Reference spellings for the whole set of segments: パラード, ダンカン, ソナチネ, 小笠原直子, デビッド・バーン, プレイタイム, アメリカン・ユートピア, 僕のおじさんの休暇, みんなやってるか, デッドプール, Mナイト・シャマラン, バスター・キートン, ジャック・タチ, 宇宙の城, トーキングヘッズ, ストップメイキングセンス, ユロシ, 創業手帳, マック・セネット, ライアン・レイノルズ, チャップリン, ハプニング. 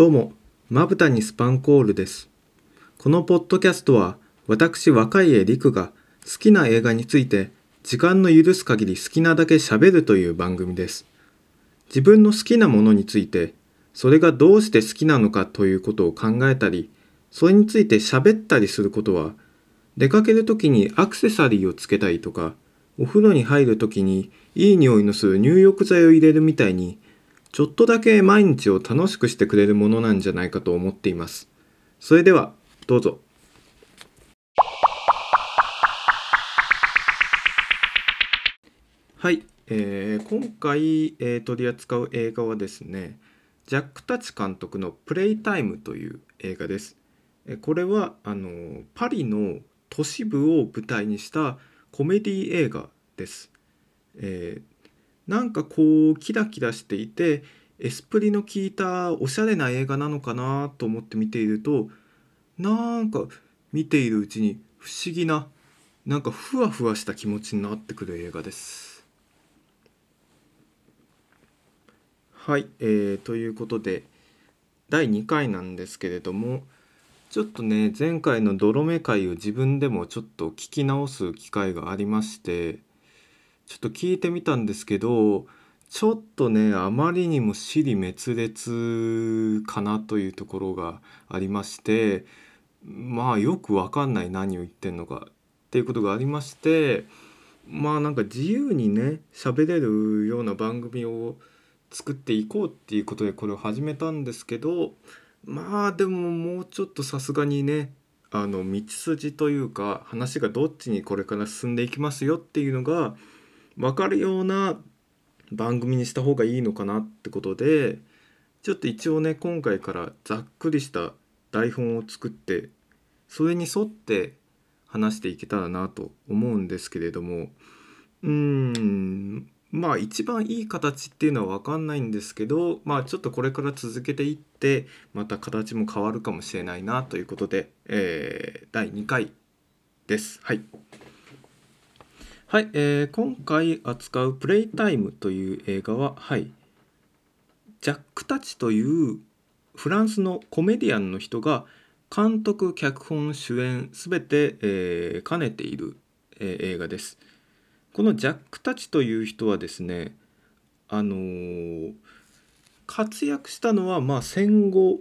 どうも、まぶたにスパンコールです。このポッドキャストは、私若家陸が好きな映画について時間の許す限り好きなだけ喋るという番組です。自分の好きなものについて、それがどうして好きなのかということを考えたり、それについて喋ったりすることは、出かけるときにアクセサリーをつけたりとか、お風呂に入るときにいい匂いのする入浴剤を入れるみたいに、ちょっとだけ毎日を楽しくしてくれるものなんじゃないかと思っています。それではどうぞ。はい、今回、取り扱う映画はですね、ジャック・タチ監督のプレイタイムという映画です。これはパリの都市部を舞台にしたコメディ映画です。なんかこうキラキラしていてエスプリの効いたおしゃれな映画なのかなと思って見ていると、なんか見ているうちに不思議な、なんかふわふわした気持ちになってくる映画です。はい、ということで第2回なんですけれども、ちょっとね、前回の泥目回を自分でもちょっと聞き直す機会がありまして、ちょっと聞いてみたんですけど、ちょっとね、あまりにも支離滅裂かなというところがありまして、まあよくわかんない、何を言ってんのかっていうことがありまして、まあなんか自由にね喋れるような番組を作っていこうっていうことでこれを始めたんですけど、まあでももうちょっとさすがにね、道筋というか話がどっちにこれから進んでいきますよっていうのが分かるような番組にした方がいいのかなってことで、ちょっと一応ね、今回からざっくりした台本を作って、それに沿って話していけたらなと思うんですけれども、まあ一番いい形っていうのは分かんないんですけど、まあちょっとこれから続けていって、また形も変わるかもしれないなということで、第2回です。はいはい、今回扱うプレイタイムという映画は、ジャック・タチというフランスのコメディアンの人が監督、脚本、主演すべて、兼ねている、映画です。このジャック・タチという人はですね、活躍したのはまあ戦後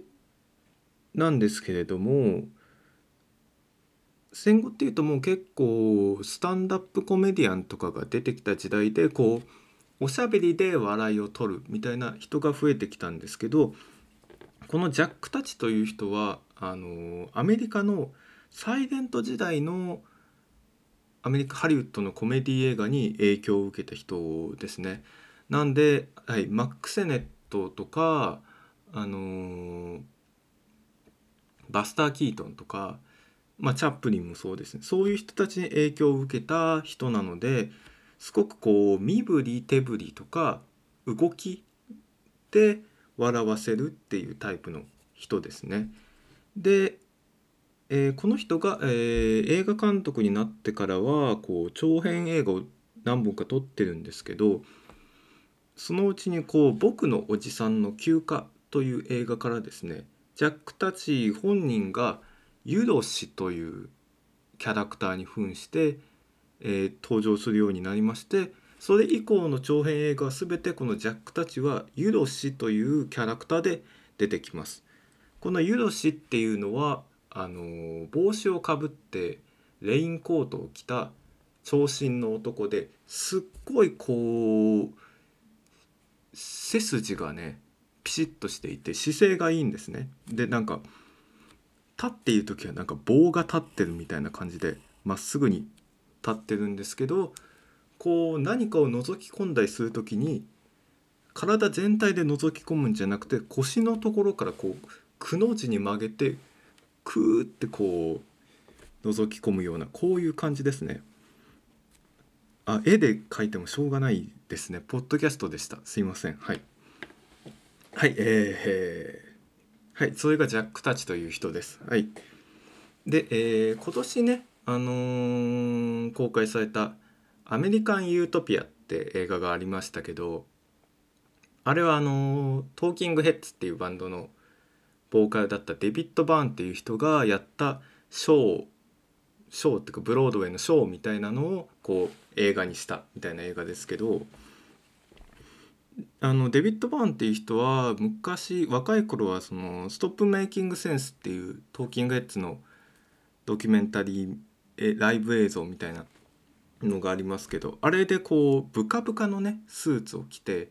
なんですけれども、戦後っていうともう結構スタンダップコメディアンとかが出てきた時代で、こうおしゃべりで笑いを取るみたいな人が増えてきたんですけど、このジャック・タチという人はアメリカのサイレント時代のアメリカハリウッドのコメディ映画に影響を受けた人ですね。なんで、マック・セネットとかバスター・キートンとか、チャップリンもそうですね。そういう人たちに影響を受けた人なので、すごくこう身振り手振りとか動きで笑わせるっていうタイプの人ですね。で、この人が、映画監督になってからはこう長編映画を何本か撮ってるんですけど、そのうちにこう僕のおじさんの休暇という映画からですね、ジャック・タチ本人がユロシというキャラクターに扮して、登場するようになりまして、それ以降の長編映画は全てこのジャック・タチはユロシというキャラクターで出てきます。このユロシっていうのは帽子をかぶってレインコートを着た長身の男で、すっごいこう背筋がねピシッとしていて姿勢がいいんですね。で、なんか立っている時はなんか棒が立ってるみたいな感じでまっすぐに立ってるんですけど、こう何かを覗き込んだりする時に体全体で覗き込むんじゃなくて、腰のところからこうくの字に曲げてクーってこう覗き込むような、こういう感じですね。絵で描いてもしょうがないですね。ポッドキャストでした。すいません。それがジャック・タチという人です。で、今年ね、公開されたアメリカン・ユートピアって映画がありましたけど、あれはトーキングヘッズっていうバンドのボーカルだったデビッド・バーンっていう人がやったショーっていうかブロードウェイのショーみたいなのをこう映画にしたみたいな映画ですけど、デビッド・バーンっていう人は昔若い頃はそのストップメイキングセンスっていうトーキングヘッズのドキュメンタリーライブ映像みたいなのがありますけど、あれでこうブカブカのねスーツを着て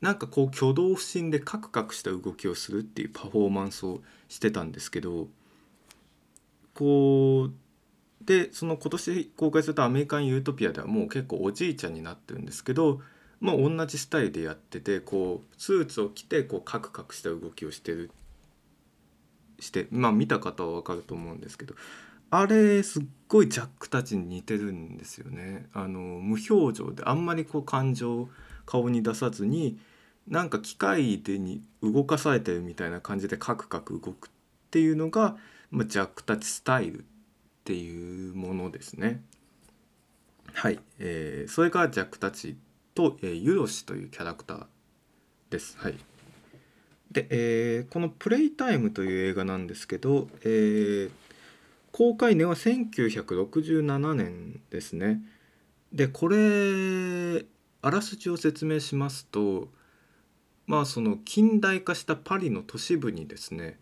なんかこう挙動不審でカクカクした動きをするっていうパフォーマンスをしてたんですけど、こうでその今年公開された「アメリカン・ユートピア」ではもう結構おじいちゃんになってるんですけど、まあ、同じスタイルでやっててこうスーツを着てこうカクカクした動きをして、まあ、見た方は分かると思うんですけど、あれすっごいジャックたちに似てるんですよね。無表情であんまりこう感情を顔に出さずになんか機械でに動かされてるみたいな感じでカクカク動くっていうのが、まあ、ジャックたちスタイルっていうものですね。はい、それがジャックたちと、ユロシというキャラクターです。はい、で、この「プレイタイム」という映画なんですけど、公開年は1967年ですね。でこれあらすじを説明しますと、まあその近代化したパリの都市部にですね、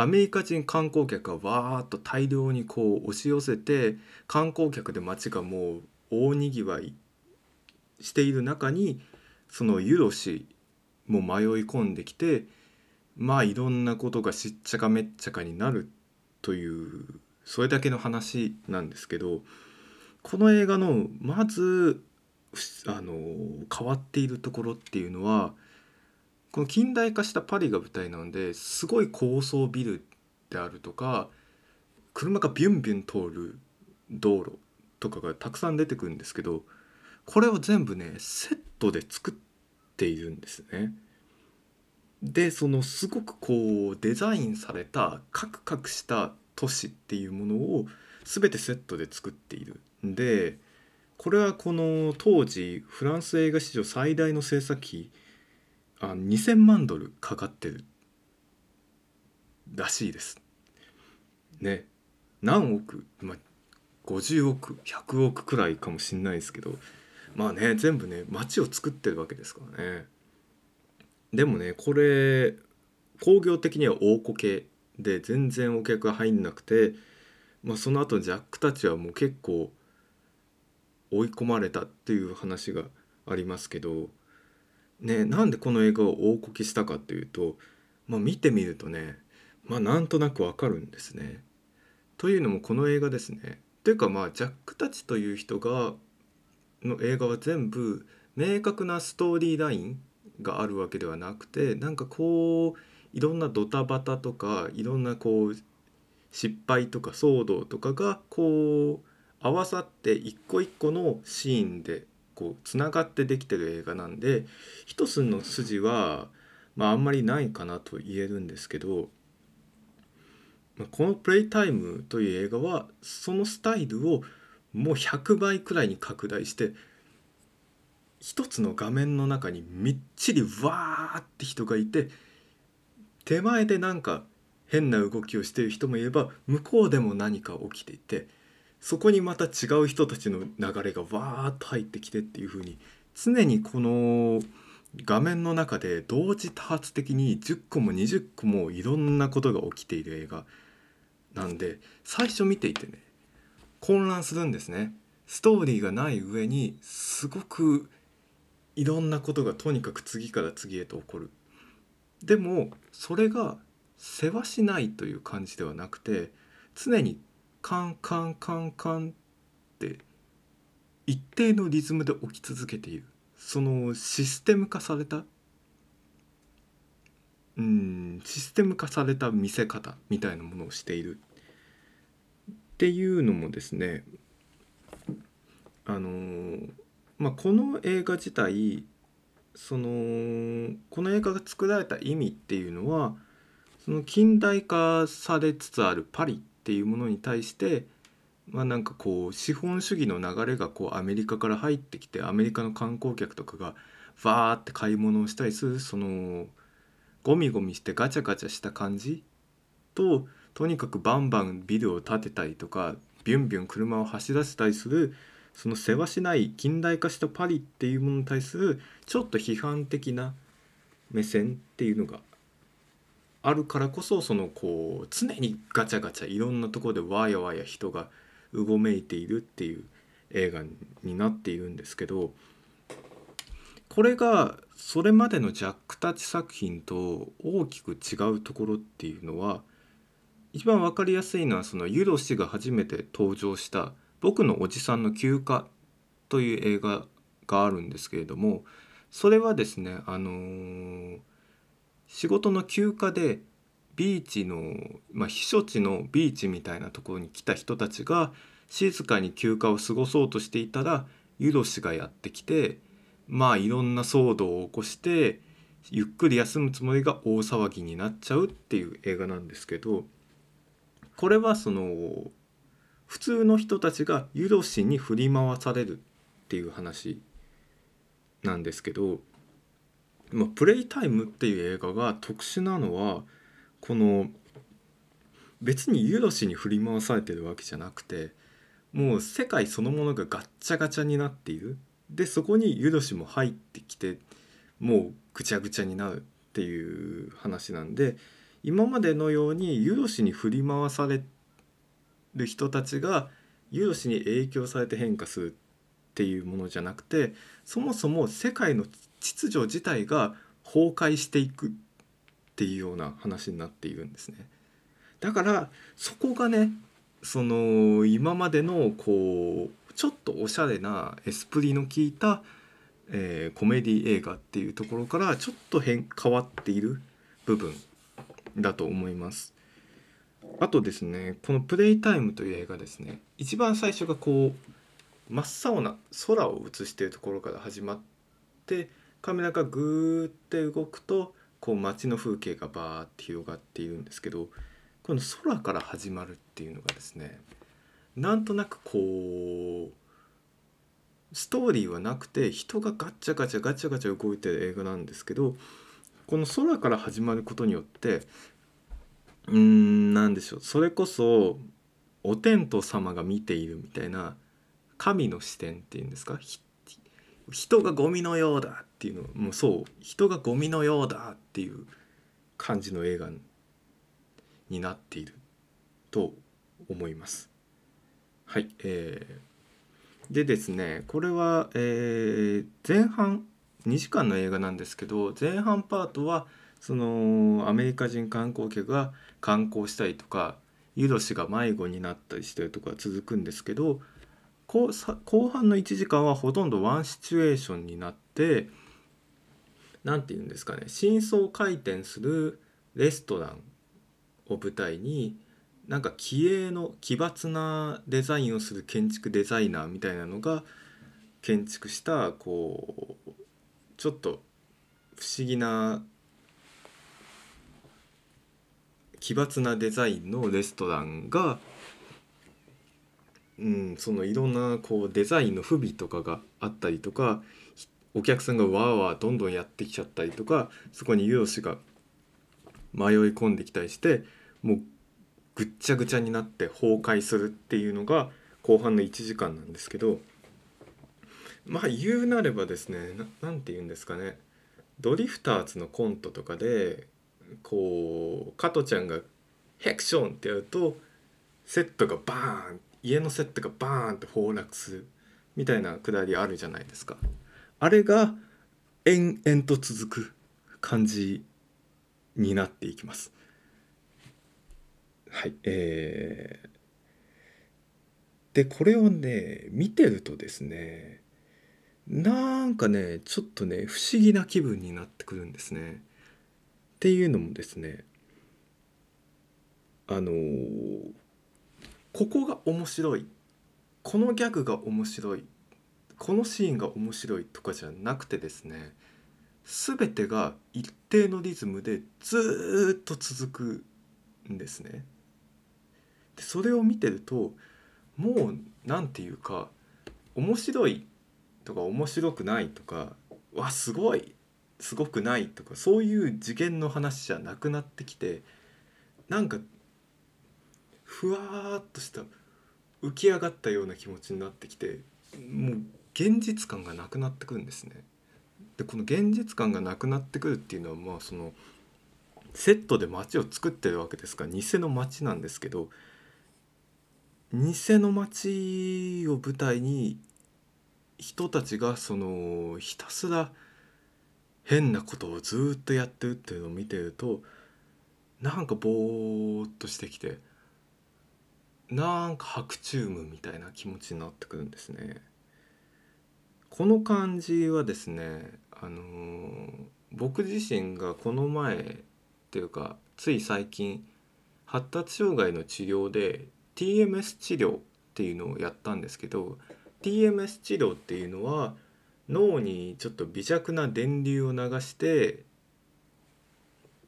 アメリカ人観光客がわーっと大量にこう押し寄せて観光客で街がもう大にぎわいしている中にそのユロシも迷い込んできて、まあいろんなことがしっちゃかめっちゃかになるというそれだけの話なんですけど、この映画のまず変わっているところっていうのはこの近代化したパリが舞台なのですごい高層ビルであるとか車がビュンビュン通る道路とかがたくさん出てくるんですけど、これを全部ねセットで作っているんですね。でそのすごくこうデザインされたカクカクした都市っていうものを全てセットで作っているんで、これはこの当時フランス映画史上最大の制作費2000万ドルかかってるらしいです。ね、何億、まあ、50億100億くらいかもしれないですけど、まあね全部ね街を作ってるわけですからね。でもねこれ興行的には大こけで全然お客が入んなくて、まあ、その後ジャックたちはもう結構追い込まれたっていう話がありますけど、ね、なんでこの映画を大こけしたかっていうと、まあ、見てみるとね、まあ、なんとなくわかるんですね。というのもこの映画ですね。というかまあジャックたちという人がの映画は全部明確なストーリーラインがあるわけではなくて、なんかこういろんなドタバタとかいろんなこう失敗とか騒動とかがこう合わさって一個一個のシーンでこうつながってできてる映画なんで、一つの筋はまああんまりないかなと言えるんですけど、この「プレイタイム」という映画はそのスタイルをもう100倍くらいに拡大して一つの画面の中にみっちりわーって人がいて、手前でなんか変な動きをしている人もいれば向こうでも何か起きていて。そこにまた違う人たちの流れがわーっと入ってきてっていう風に常にこの画面の中で同時多発的に10個も20個もいろんなことが起きている映画なんで、最初見ていてね混乱するんですね。ストーリーがない上にすごくいろんなことがとにかく次から次へと起こる。でもそれがせわしないという感じではなくて、常にカンカンカンカンって一定のリズムで起き続けている、そのシステム化されたシステム化された見せ方みたいなものをしているっていうのもですね、まあ、この映画自体この映画が作られた意味っていうのはその近代化されつつあるパリっていうものに対して、まあ、なんかこう資本主義の流れがこうアメリカから入ってきてアメリカの観光客とかがわーって買い物をしたりするそのゴミゴミしてガチャガチャした感じと、とにかくバンバンビルを建てたりとかビュンビュン車を走らせたりする、そのせわしない近代化したパリっていうものに対するちょっと批判的な目線っていうのがあるからこそ、そのこう常にガチャガチャいろんなところでわやわや人がうごめいているっていう映画になっているんですけど、これがそれまでのジャック・タッチ作品と大きく違うところっていうのは、一番分かりやすいのはそのユロ氏が初めて登場した「僕のおじさんの休暇」という映画があるんですけれども、それはですね、仕事の休暇でビーチの、避暑地のビーチみたいなところに来た人たちが静かに休暇を過ごそうとしていたら、ユロ氏がやってきて、いろんな騒動を起こしてゆっくり休むつもりが大騒ぎになっちゃうっていう映画なんですけど、これはその普通の人たちがユロ氏に振り回されるっていう話なんですけど、プレイタイムっていう映画が特殊なのは、この別にユロ氏に振り回されてるわけじゃなくて、もう世界そのものがガッチャガチャになっている。でそこにユロ氏も入ってきて、もうぐちゃぐちゃになるっていう話なんで、今までのようにユロ氏に振り回される人たちがユロ氏に影響されて変化するっていうものじゃなくて、そもそも世界の秩序自体が崩壊していくっていうような話になっているんですね。だからそこがね、その今までのこうちょっとおしゃれなエスプリの効いた、コメディ映画っていうところからちょっと変わっている部分だと思います。あとですね、この「プレイタイム」という映画ですね、一番最初がこう真っ青な空を映しているところから始まって、カメラがグーって動くとこう街の風景がバーって広がっているんですけど、この空から始まるっていうのがですね、なんとなくこうストーリーはなくて人がガチャガチャガチャガチャ動いてる映画なんですけど、この空から始まることによって、何でしょう、それこそお天道様が見ているみたいな神の視点っていうんですか、人がゴミのようだっていうのも、そう人がゴミのようだっていう感じの映画になっていると思います。はい、でですね、これは、前半2時間の映画なんですけど、前半パートはそのアメリカ人観光客が観光したりとかユロ氏が迷子になったりしてるとか続くんですけど、後半の1時間はほとんどワンシチュエーションになって、何て言うんですかね、真相回転するレストランを舞台に、なんか気鋭の奇抜なデザインをする建築デザイナーみたいなのが建築したこうちょっと不思議な奇抜なデザインのレストランが、そのいろんなこうデザインの不備とかがあったりとか、お客さんがわーわーどんどんやってきちゃったりとか、そこにユロ氏が迷い込んできたりして、もうぐっちゃぐちゃになって崩壊するっていうのが後半の1時間なんですけど、言うなればですね、なんて言うんですかね、ドリフターズのコントとかでこう加トちゃんが「ヘクション!」ってやるとセットがバーン、家のセットがバーンって崩落するみたいなくだりあるじゃないですか。あれが延々と続く感じになっていきます。はい、でこれをね見てるとですね、なんかねちょっとね不思議な気分になってくるんですね。っていうのもですね、ここが面白い、このギャグが面白い、このシーンが面白いとかじゃなくてですね、全てが一定のリズムでずっと続くんですね。でそれを見てると、もうなんていうか、面白いとか面白くないとか、わすごいすごくないとかそういう次元の話じゃなくなってきて、なんかふわーっとした浮き上がったような気持ちになってきて、もう現実感がなくなってくるんですね。でこの現実感がなくなってくるっていうのは、まあそのセットで街を作ってるわけですから偽の街なんですけど、偽の街を舞台に人たちがそのひたすら変なことをずっとやってるっていうのを見てると、なんかぼーっとしてきて、なんか白昼夢みたいな気持ちになってくるんですね。この感じはですね、僕自身がこの前っていうかつい最近発達障害の治療で TMS 治療っていうのをやったんですけど、 TMS 治療っていうのは脳にちょっと微弱な電流を流して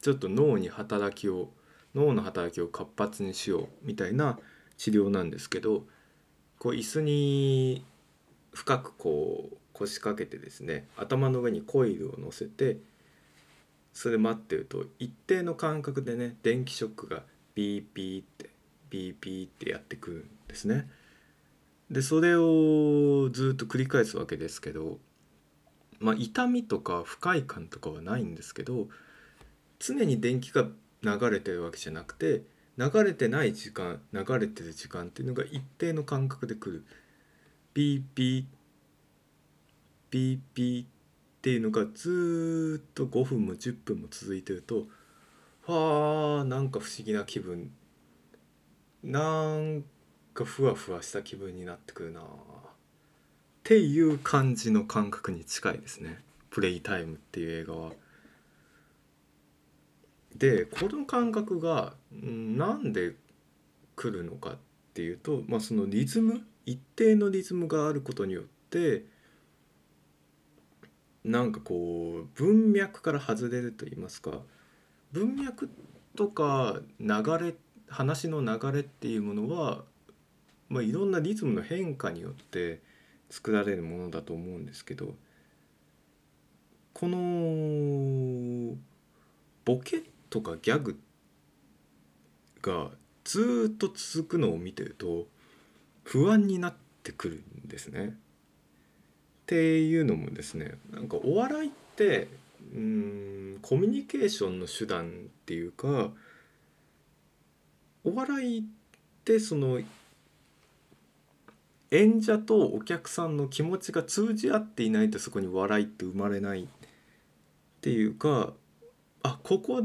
ちょっと脳の働きを活発にしようみたいな治療なんですけど、こう椅子に深くこう腰掛けてですね、頭の上にコイルを乗せてそれ待ってると一定の間隔でね電気ショックがビーピーってやってくるんですね。でそれをずっと繰り返すわけですけど、まあ痛みとか不快感とかはないんですけど、常に電気が流れてるわけじゃなくて、流れてない時間、流れてる時間っていうのが一定の間隔で来る。ピーピーピーピーっていうのがずっと5分も10分も続いてると、はあ、なんか不思議な気分、なんかふわふわした気分になってくるなっていう感じの感覚に近いですね。プレイタイムっていう映画は。でこの感覚がなんで来るのかっていうと、まあ、そのリズム、一定のリズムがあることによってなんかこう文脈から外れると言いますか、文脈とか話の流れっていうものは、まあ、いろんなリズムの変化によって作られるものだと思うんですけど、このボケとかギャグがずっと続くのを見てると不安になってくるんですね。っていうのもですね、なんかお笑いってコミュニケーションの手段っていうか、お笑いってその演者とお客さんの気持ちが通じ合っていないとそこに笑いって生まれないっていうか、あ、ここ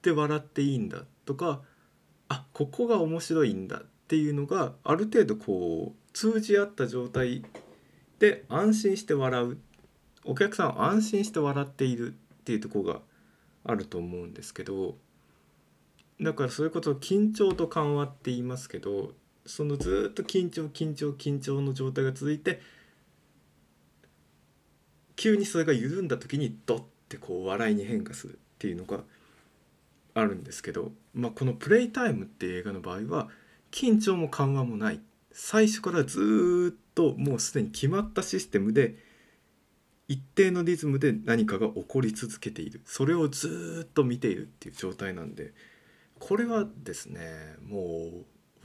で笑っていいんだとか、あ、ここが面白いんだっていうのがある程度こう通じ合った状態で安心して笑う、お客さんは安心して笑っているっていうところがあると思うんですけど、だからそういうことを緊張と緩和って言いますけど、そのずっと緊張の状態が続いて、急にそれが緩んだ時にドッてこう笑いに変化するっていうのがあるんですけど、まあ、このプレイタイムっていう映画の場合は緊張も緩和もない、最初からずっともうすでに決まったシステムで一定のリズムで何かが起こり続けている、それをずっと見ているっていう状態なんで、これはですね、もう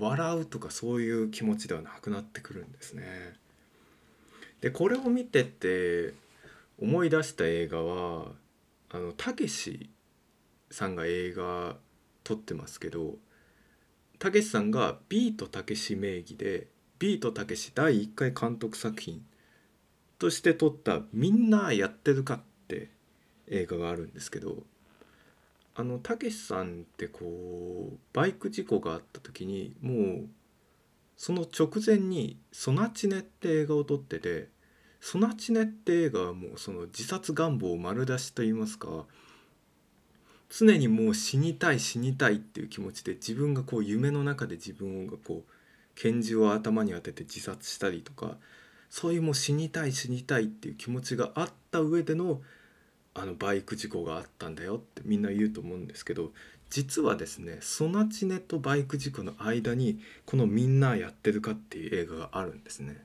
笑うとかそういう気持ちではなくなってくるんですね。でこれを見てて思い出した映画は、たけしさんが映画撮ってますけど、たけしさんがビートたけし名義でビートたけし第1回監督作品として撮った「みんなやってるか」って映画があるんですけど、たけしさんってこうバイク事故があった時にもうその直前に「ソナチネ」って映画を撮ってて、ソナチネって映画はもうその自殺願望を丸出しと言いますか、常にもう死にたいっていう気持ちで、自分がこう夢の中で自分がこう拳銃を頭に当てて自殺したりとか、そういうもう死にたいっていう気持ちがあった上でのバイク事故があったんだよってみんな言うと思うんですけど、実はですね、ソナチネとバイク事故の間にこの「みんなやってるか」っていう映画があるんですね。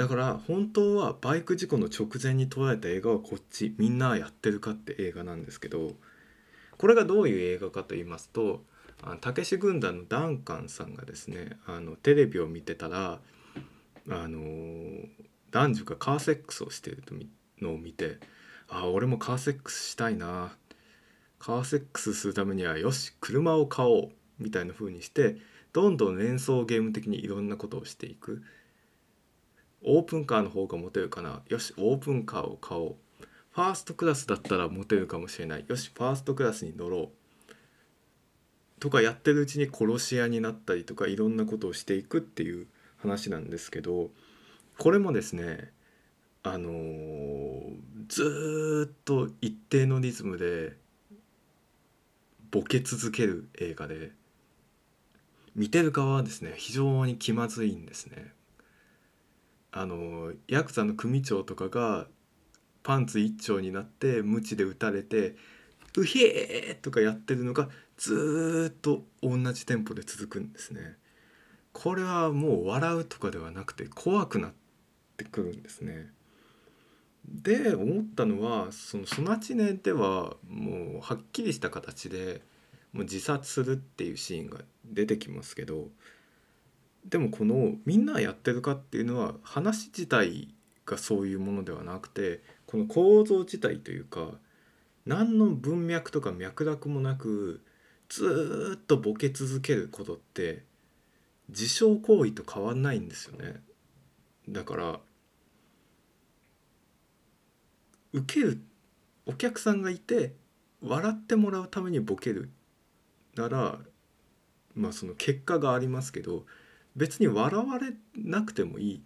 だから本当はバイク事故の直前に撮られた映画はこっち「みんなやってるか」って映画なんですけど、これがどういう映画かと言いますと、たけし軍団のダンカンさんがですね、テレビを見てたら男女がカーセックスをしているのを見て、ああ俺もカーセックスしたいな、カーセックスするためにはよし車を買おうみたいな風にして、どんどん連想ゲーム的にいろんなことをしていく。オープンカーの方がモテるかな、よしオープンカーを買おう、ファーストクラスだったらモテるかもしれない、よしファーストクラスに乗ろうとかやってるうちに殺し屋になったりとかいろんなことをしていくっていう話なんですけど、これもですねずっと一定のリズムでボケ続ける映画で、見てる側はですね非常に気まずいんですね。ヤクザの組長とかがパンツ一丁になってムチで打たれて「うひえ!」とかやってるのがずっと同じテンポで続くんですね。これはもう笑うとかではなくて怖くなってくるんですね。で思ったのはソナチネではもうはっきりした形でもう自殺するっていうシーンが出てきますけど、でもこの「みんなやってるか」っていうのは話自体がそういうものではなくて、この構造自体というか何の文脈とか脈絡もなくずっとボケ続けることって自傷行為と変わんないんですよね。だから受けるお客さんがいて笑ってもらうためにボケるならその結果がありますけど、別に笑われなくてもいい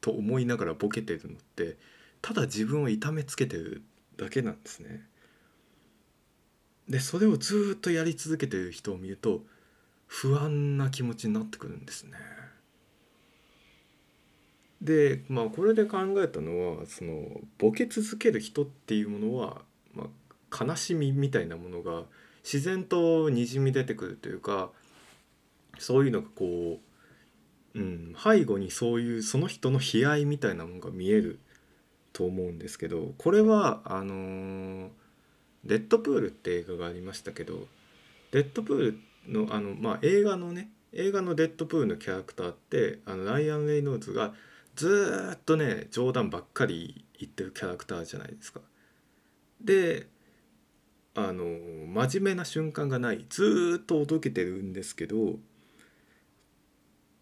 と思いながらボケてるのってただ自分を痛めつけてるだけなんですね。でそれをずっとやり続けてる人を見ると不安な気持ちになってくるんですね。でこれで考えたのはボケ続ける人っていうものは、悲しみみたいなものが自然とにじみ出てくるというか、そういうのがこう、背後にそういうその人の悲哀みたいなものが見えると思うんですけど、これはデッドプールって映画がありましたけど、デッドプールの映画のデッドプールのキャラクターってライアン・レイノルズがずっとね冗談ばっかり言ってるキャラクターじゃないですか。で真面目な瞬間がない、ずっとおどけてるんですけど、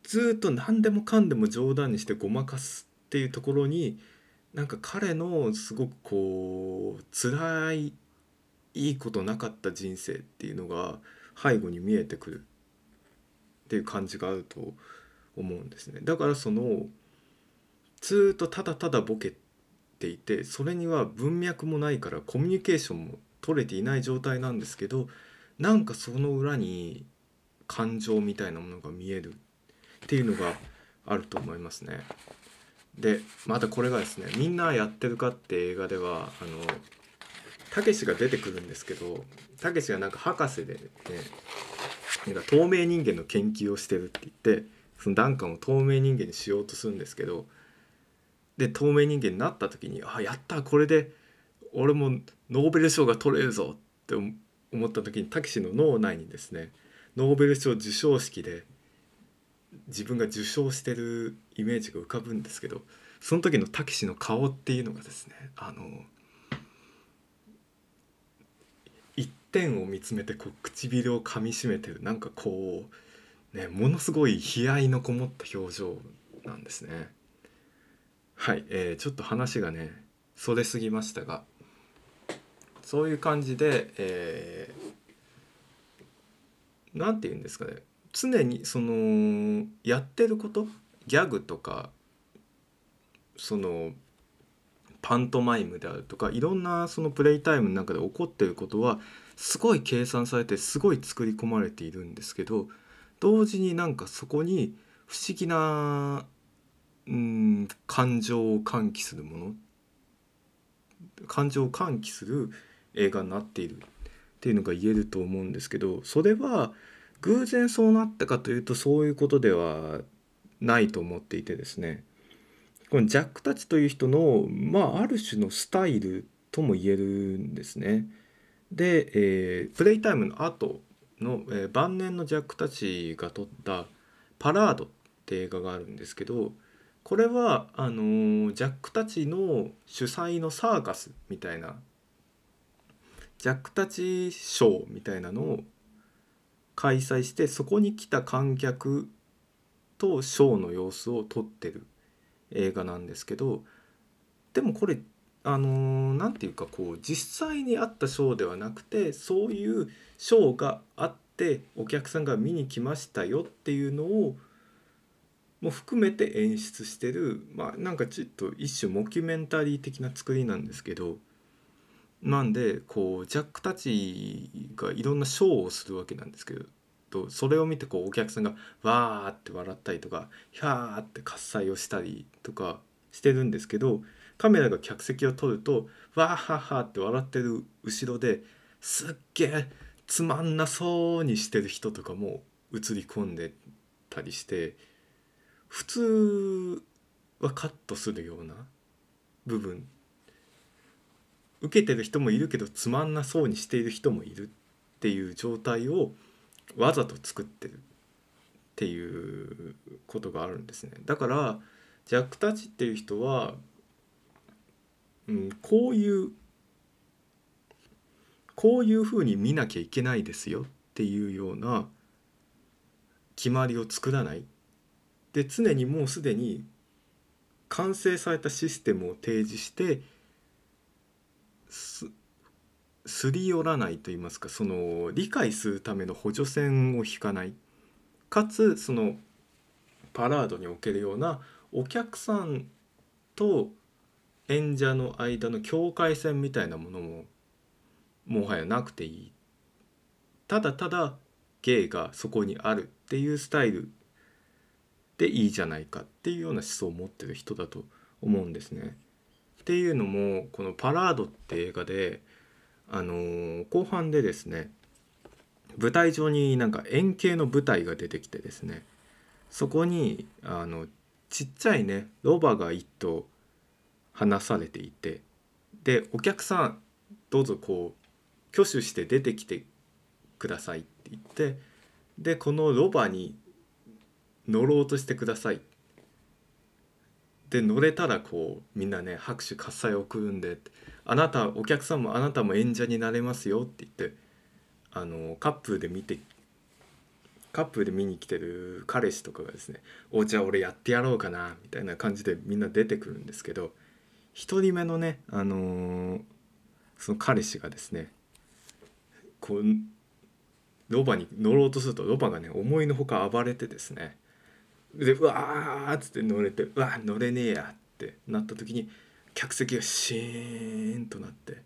ずっと何でもかんでも冗談にしてごまかすっていうところになんか彼のすごくこう辛いいいことなかった人生っていうのが背後に見えてくるっていう感じがあると思うんですね。だからずっとただただボケていて、それには文脈もないからコミュニケーションも取れていない状態なんですけど、なんかその裏に感情みたいなものが見えるっていうのがあると思いますね。でまたこれがですね「みんなやってるか」って映画ではたけしが出てくるんですけど、たけしがなんか博士でね、なんか透明人間の研究をしてるって言ってそのダンカンを透明人間にしようとするんですけど、で透明人間になった時に「あやった、これで俺もノーベル賞が取れるぞ」って思った時にたけしの脳内にですねノーベル賞受賞式で自分が受賞してるイメージが浮かぶんですけど、その時のたけしの顔っていうのがですね一点を見つめてこう唇をかみしめてる、なんかこうねものすごい悲哀のこもった表情なんですね。はい、ちょっと話がねそれすぎましたが、そういう感じでなんて言うんですかね、常にやってることギャグとかパントマイムであるとかいろんなプレイタイムの中で起こってることはすごい計算されてすごい作り込まれているんですけど、同時になんかそこに不思議な感情を喚起するもの、感情を喚起する映画になっているっていうのが言えると思うんですけど、それは偶然そうなったかというとそういうことではないと思っていてですね、このジャック・タッチという人の、ある種のスタイルとも言えるんですね。で、プレイタイムの後の、晩年のジャック・タッチが撮った「パラード」って映画があるんですけど、これはジャック・タッチの主催のサーカスみたいな、ジャック・タッチショーみたいなのを開催して、そこに来た観客とショーの様子を撮ってる映画なんですけど、でもこれなんていうか、こう実際にあったショーではなくて、そういうショーがあってお客さんが見に来ましたよっていうのをも含めて演出してる、なんかちょっと一種モキュメンタリー的な作りなんですけど、なんでこうジャックたちがいろんなショーをするわけなんですけど、それを見てこうお客さんがわーって笑ったりとか、ひゃーって喝采をしたりとかしてるんですけど、カメラが客席を撮るとわーははって笑ってる後ろで、すっげえつまんなそうにしてる人とかも映り込んでたりして、普通はカットするような部分、受けてる人もいるけどつまんなそうにしている人もいるっていう状態をわざと作ってるっていうことがあるんですね。だからジャック・タッチっていう人は、こういう風に見なきゃいけないですよっていうような決まりを作らないで、常にもうすでに完成されたシステムを提示してすり寄らないといいますか、その理解するための補助線を引かない、かつそのパラードにおけるようなお客さんと演者の間の境界線みたいなものももはやなくていい、ただただ芸がそこにあるっていうスタイルでいいじゃないかっていうような思想を持ってる人だと思うんですね。っていうのも、この「パラード」って映画で、後半でですね、舞台上になんか円形の舞台が出てきてですね、そこにちっちゃいねロバが一頭放されていて、でお客さんどうぞこう挙手して出てきてくださいって言って、でこのロバに乗ろうとしてください、で乗れたらこうみんなね拍手喝采を送るんで、あなたお客さんもあなたも演者になれますよって言って、カップルで見に来てる彼氏とかがですね、おじゃあ俺やってやろうかなみたいな感じでみんな出てくるんですけど、1人目のね、その彼氏がですね、こうロバに乗ろうとするとロバがね思いのほか暴れてですね、でうわーっつって乗れて、うわー乗れねえやってなった時に客席がシーンとなって、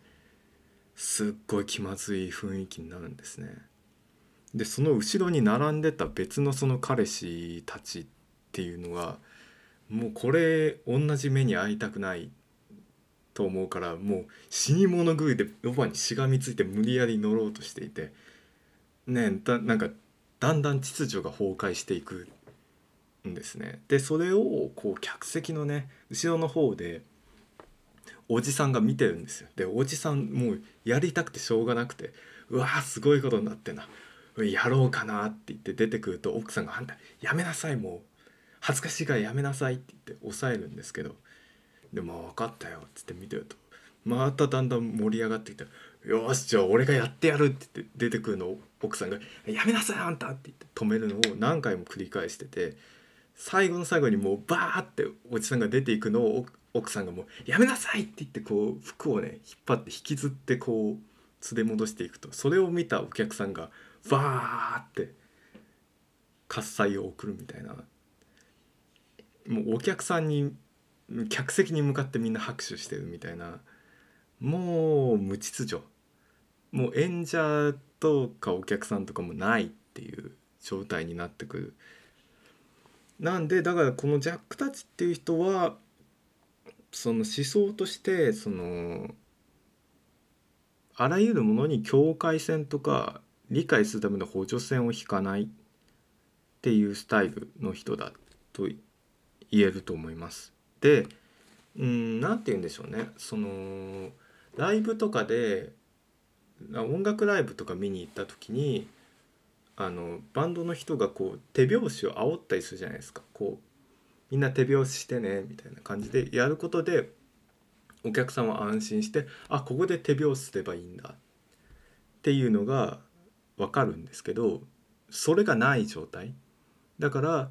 すっごい気まずい雰囲気になるんですね。でその後ろに並んでた別のその彼氏たちっていうのが、もうこれ同じ目に遭いたくないと思うから、もう死に物狂いでロバにしがみついて無理やり乗ろうとしていてね、なんかだんだん秩序が崩壊していくんですね。でそれをこう客席のね後ろの方でおじさんが見てるんですよ。でおじさんもうやりたくてしょうがなくて、うわーすごいことになってんな、やろうかなって言って出てくると、奥さんが「あんたやめなさい、もう恥ずかしいからやめなさい」って言って抑えるんですけど、でも分かったよっつって見てると、まただんだん盛り上がってきて「よしじゃあ俺がやってやる」って言って出てくるのを奥さんが「やめなさいあんた」って言って止めるのを何回も繰り返してて、最後の最後にもうバーっておじさんが出ていくのを奥さんがもう「やめなさい」って言ってこう服をね引っ張って引きずってこう連れ戻していくと、それを見たお客さんがバーって喝采を送るみたいな、もうお客さんに客席に向かってみんな拍手してるみたいな、もう無秩序、もう演者とかお客さんとかもないっていう状態になってくる。なんでだからこのジャック・タッチっていう人は、その思想としてそのあらゆるものに境界線とか理解するための補助線を引かないっていうスタイルの人だと言えると思います。で、なんて言うんでしょうね、そのライブとかで音楽ライブとか見に行った時にバンドの人がこう手拍子を煽ったりするじゃないですか。こうみんな手拍子してねみたいな感じでやることでお客さんは安心して、あ、ここで手拍子すればいいんだっていうのが分かるんですけど、それがない状態だから、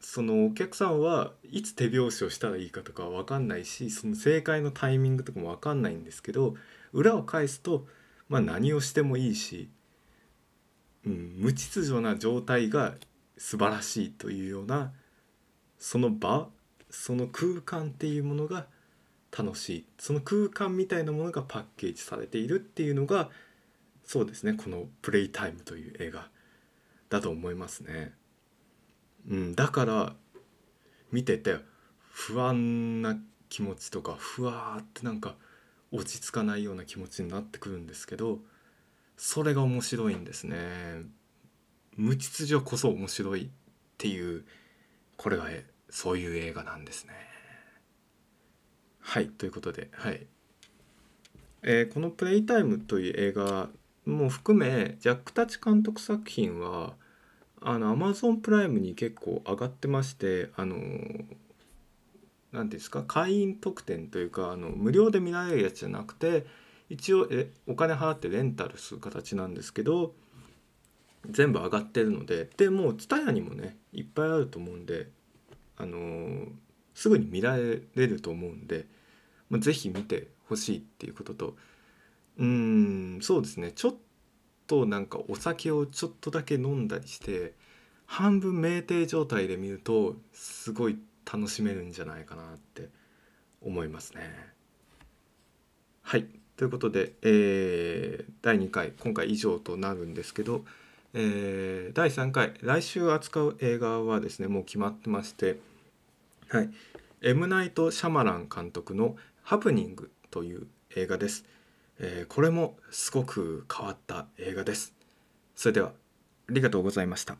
そのお客さんはいつ手拍子をしたらいいかとかは分かんないし、その正解のタイミングとかも分かんないんですけど、裏を返すと、まあ、何をしてもいいし、無秩序な状態が素晴らしいというような、その場、その空間っていうものが楽しい、その空間みたいなものがパッケージされているっていうのが、そうですね、この「プレイタイム」という映画だと思いますね。だから見てて不安な気持ちとか、ふわーってなんか落ち着かないような気持ちになってくるんですけど、それが面白いんですね。無秩序こそ面白いっていう、これがそういう映画なんですね。はい、ということで、この「プレイタイム」という映画も含めジャック・タチ監督作品はAmazon プライムに結構上がってまして、何ですか、会員特典というか無料で見られるやつじゃなくて、一応お金払ってレンタルする形なんですけど、全部上がってるので、でもう TSUTAYA にもねいっぱいあると思うんで、すぐに見られると思うんで、是非見てほしいっていうことと、そうですね、ちょっとなんかお酒をちょっとだけ飲んだりして半分酩酊状態で見るとすごい楽しめるんじゃないかなって思いますね。はい。ということで、第2回今回以上となるんですけど、第3回来週扱う映画はですねもう決まってまして、Mナイト・シャマラン監督の「ハプニング」という映画です。これもすごく変わった映画です。それではありがとうございました。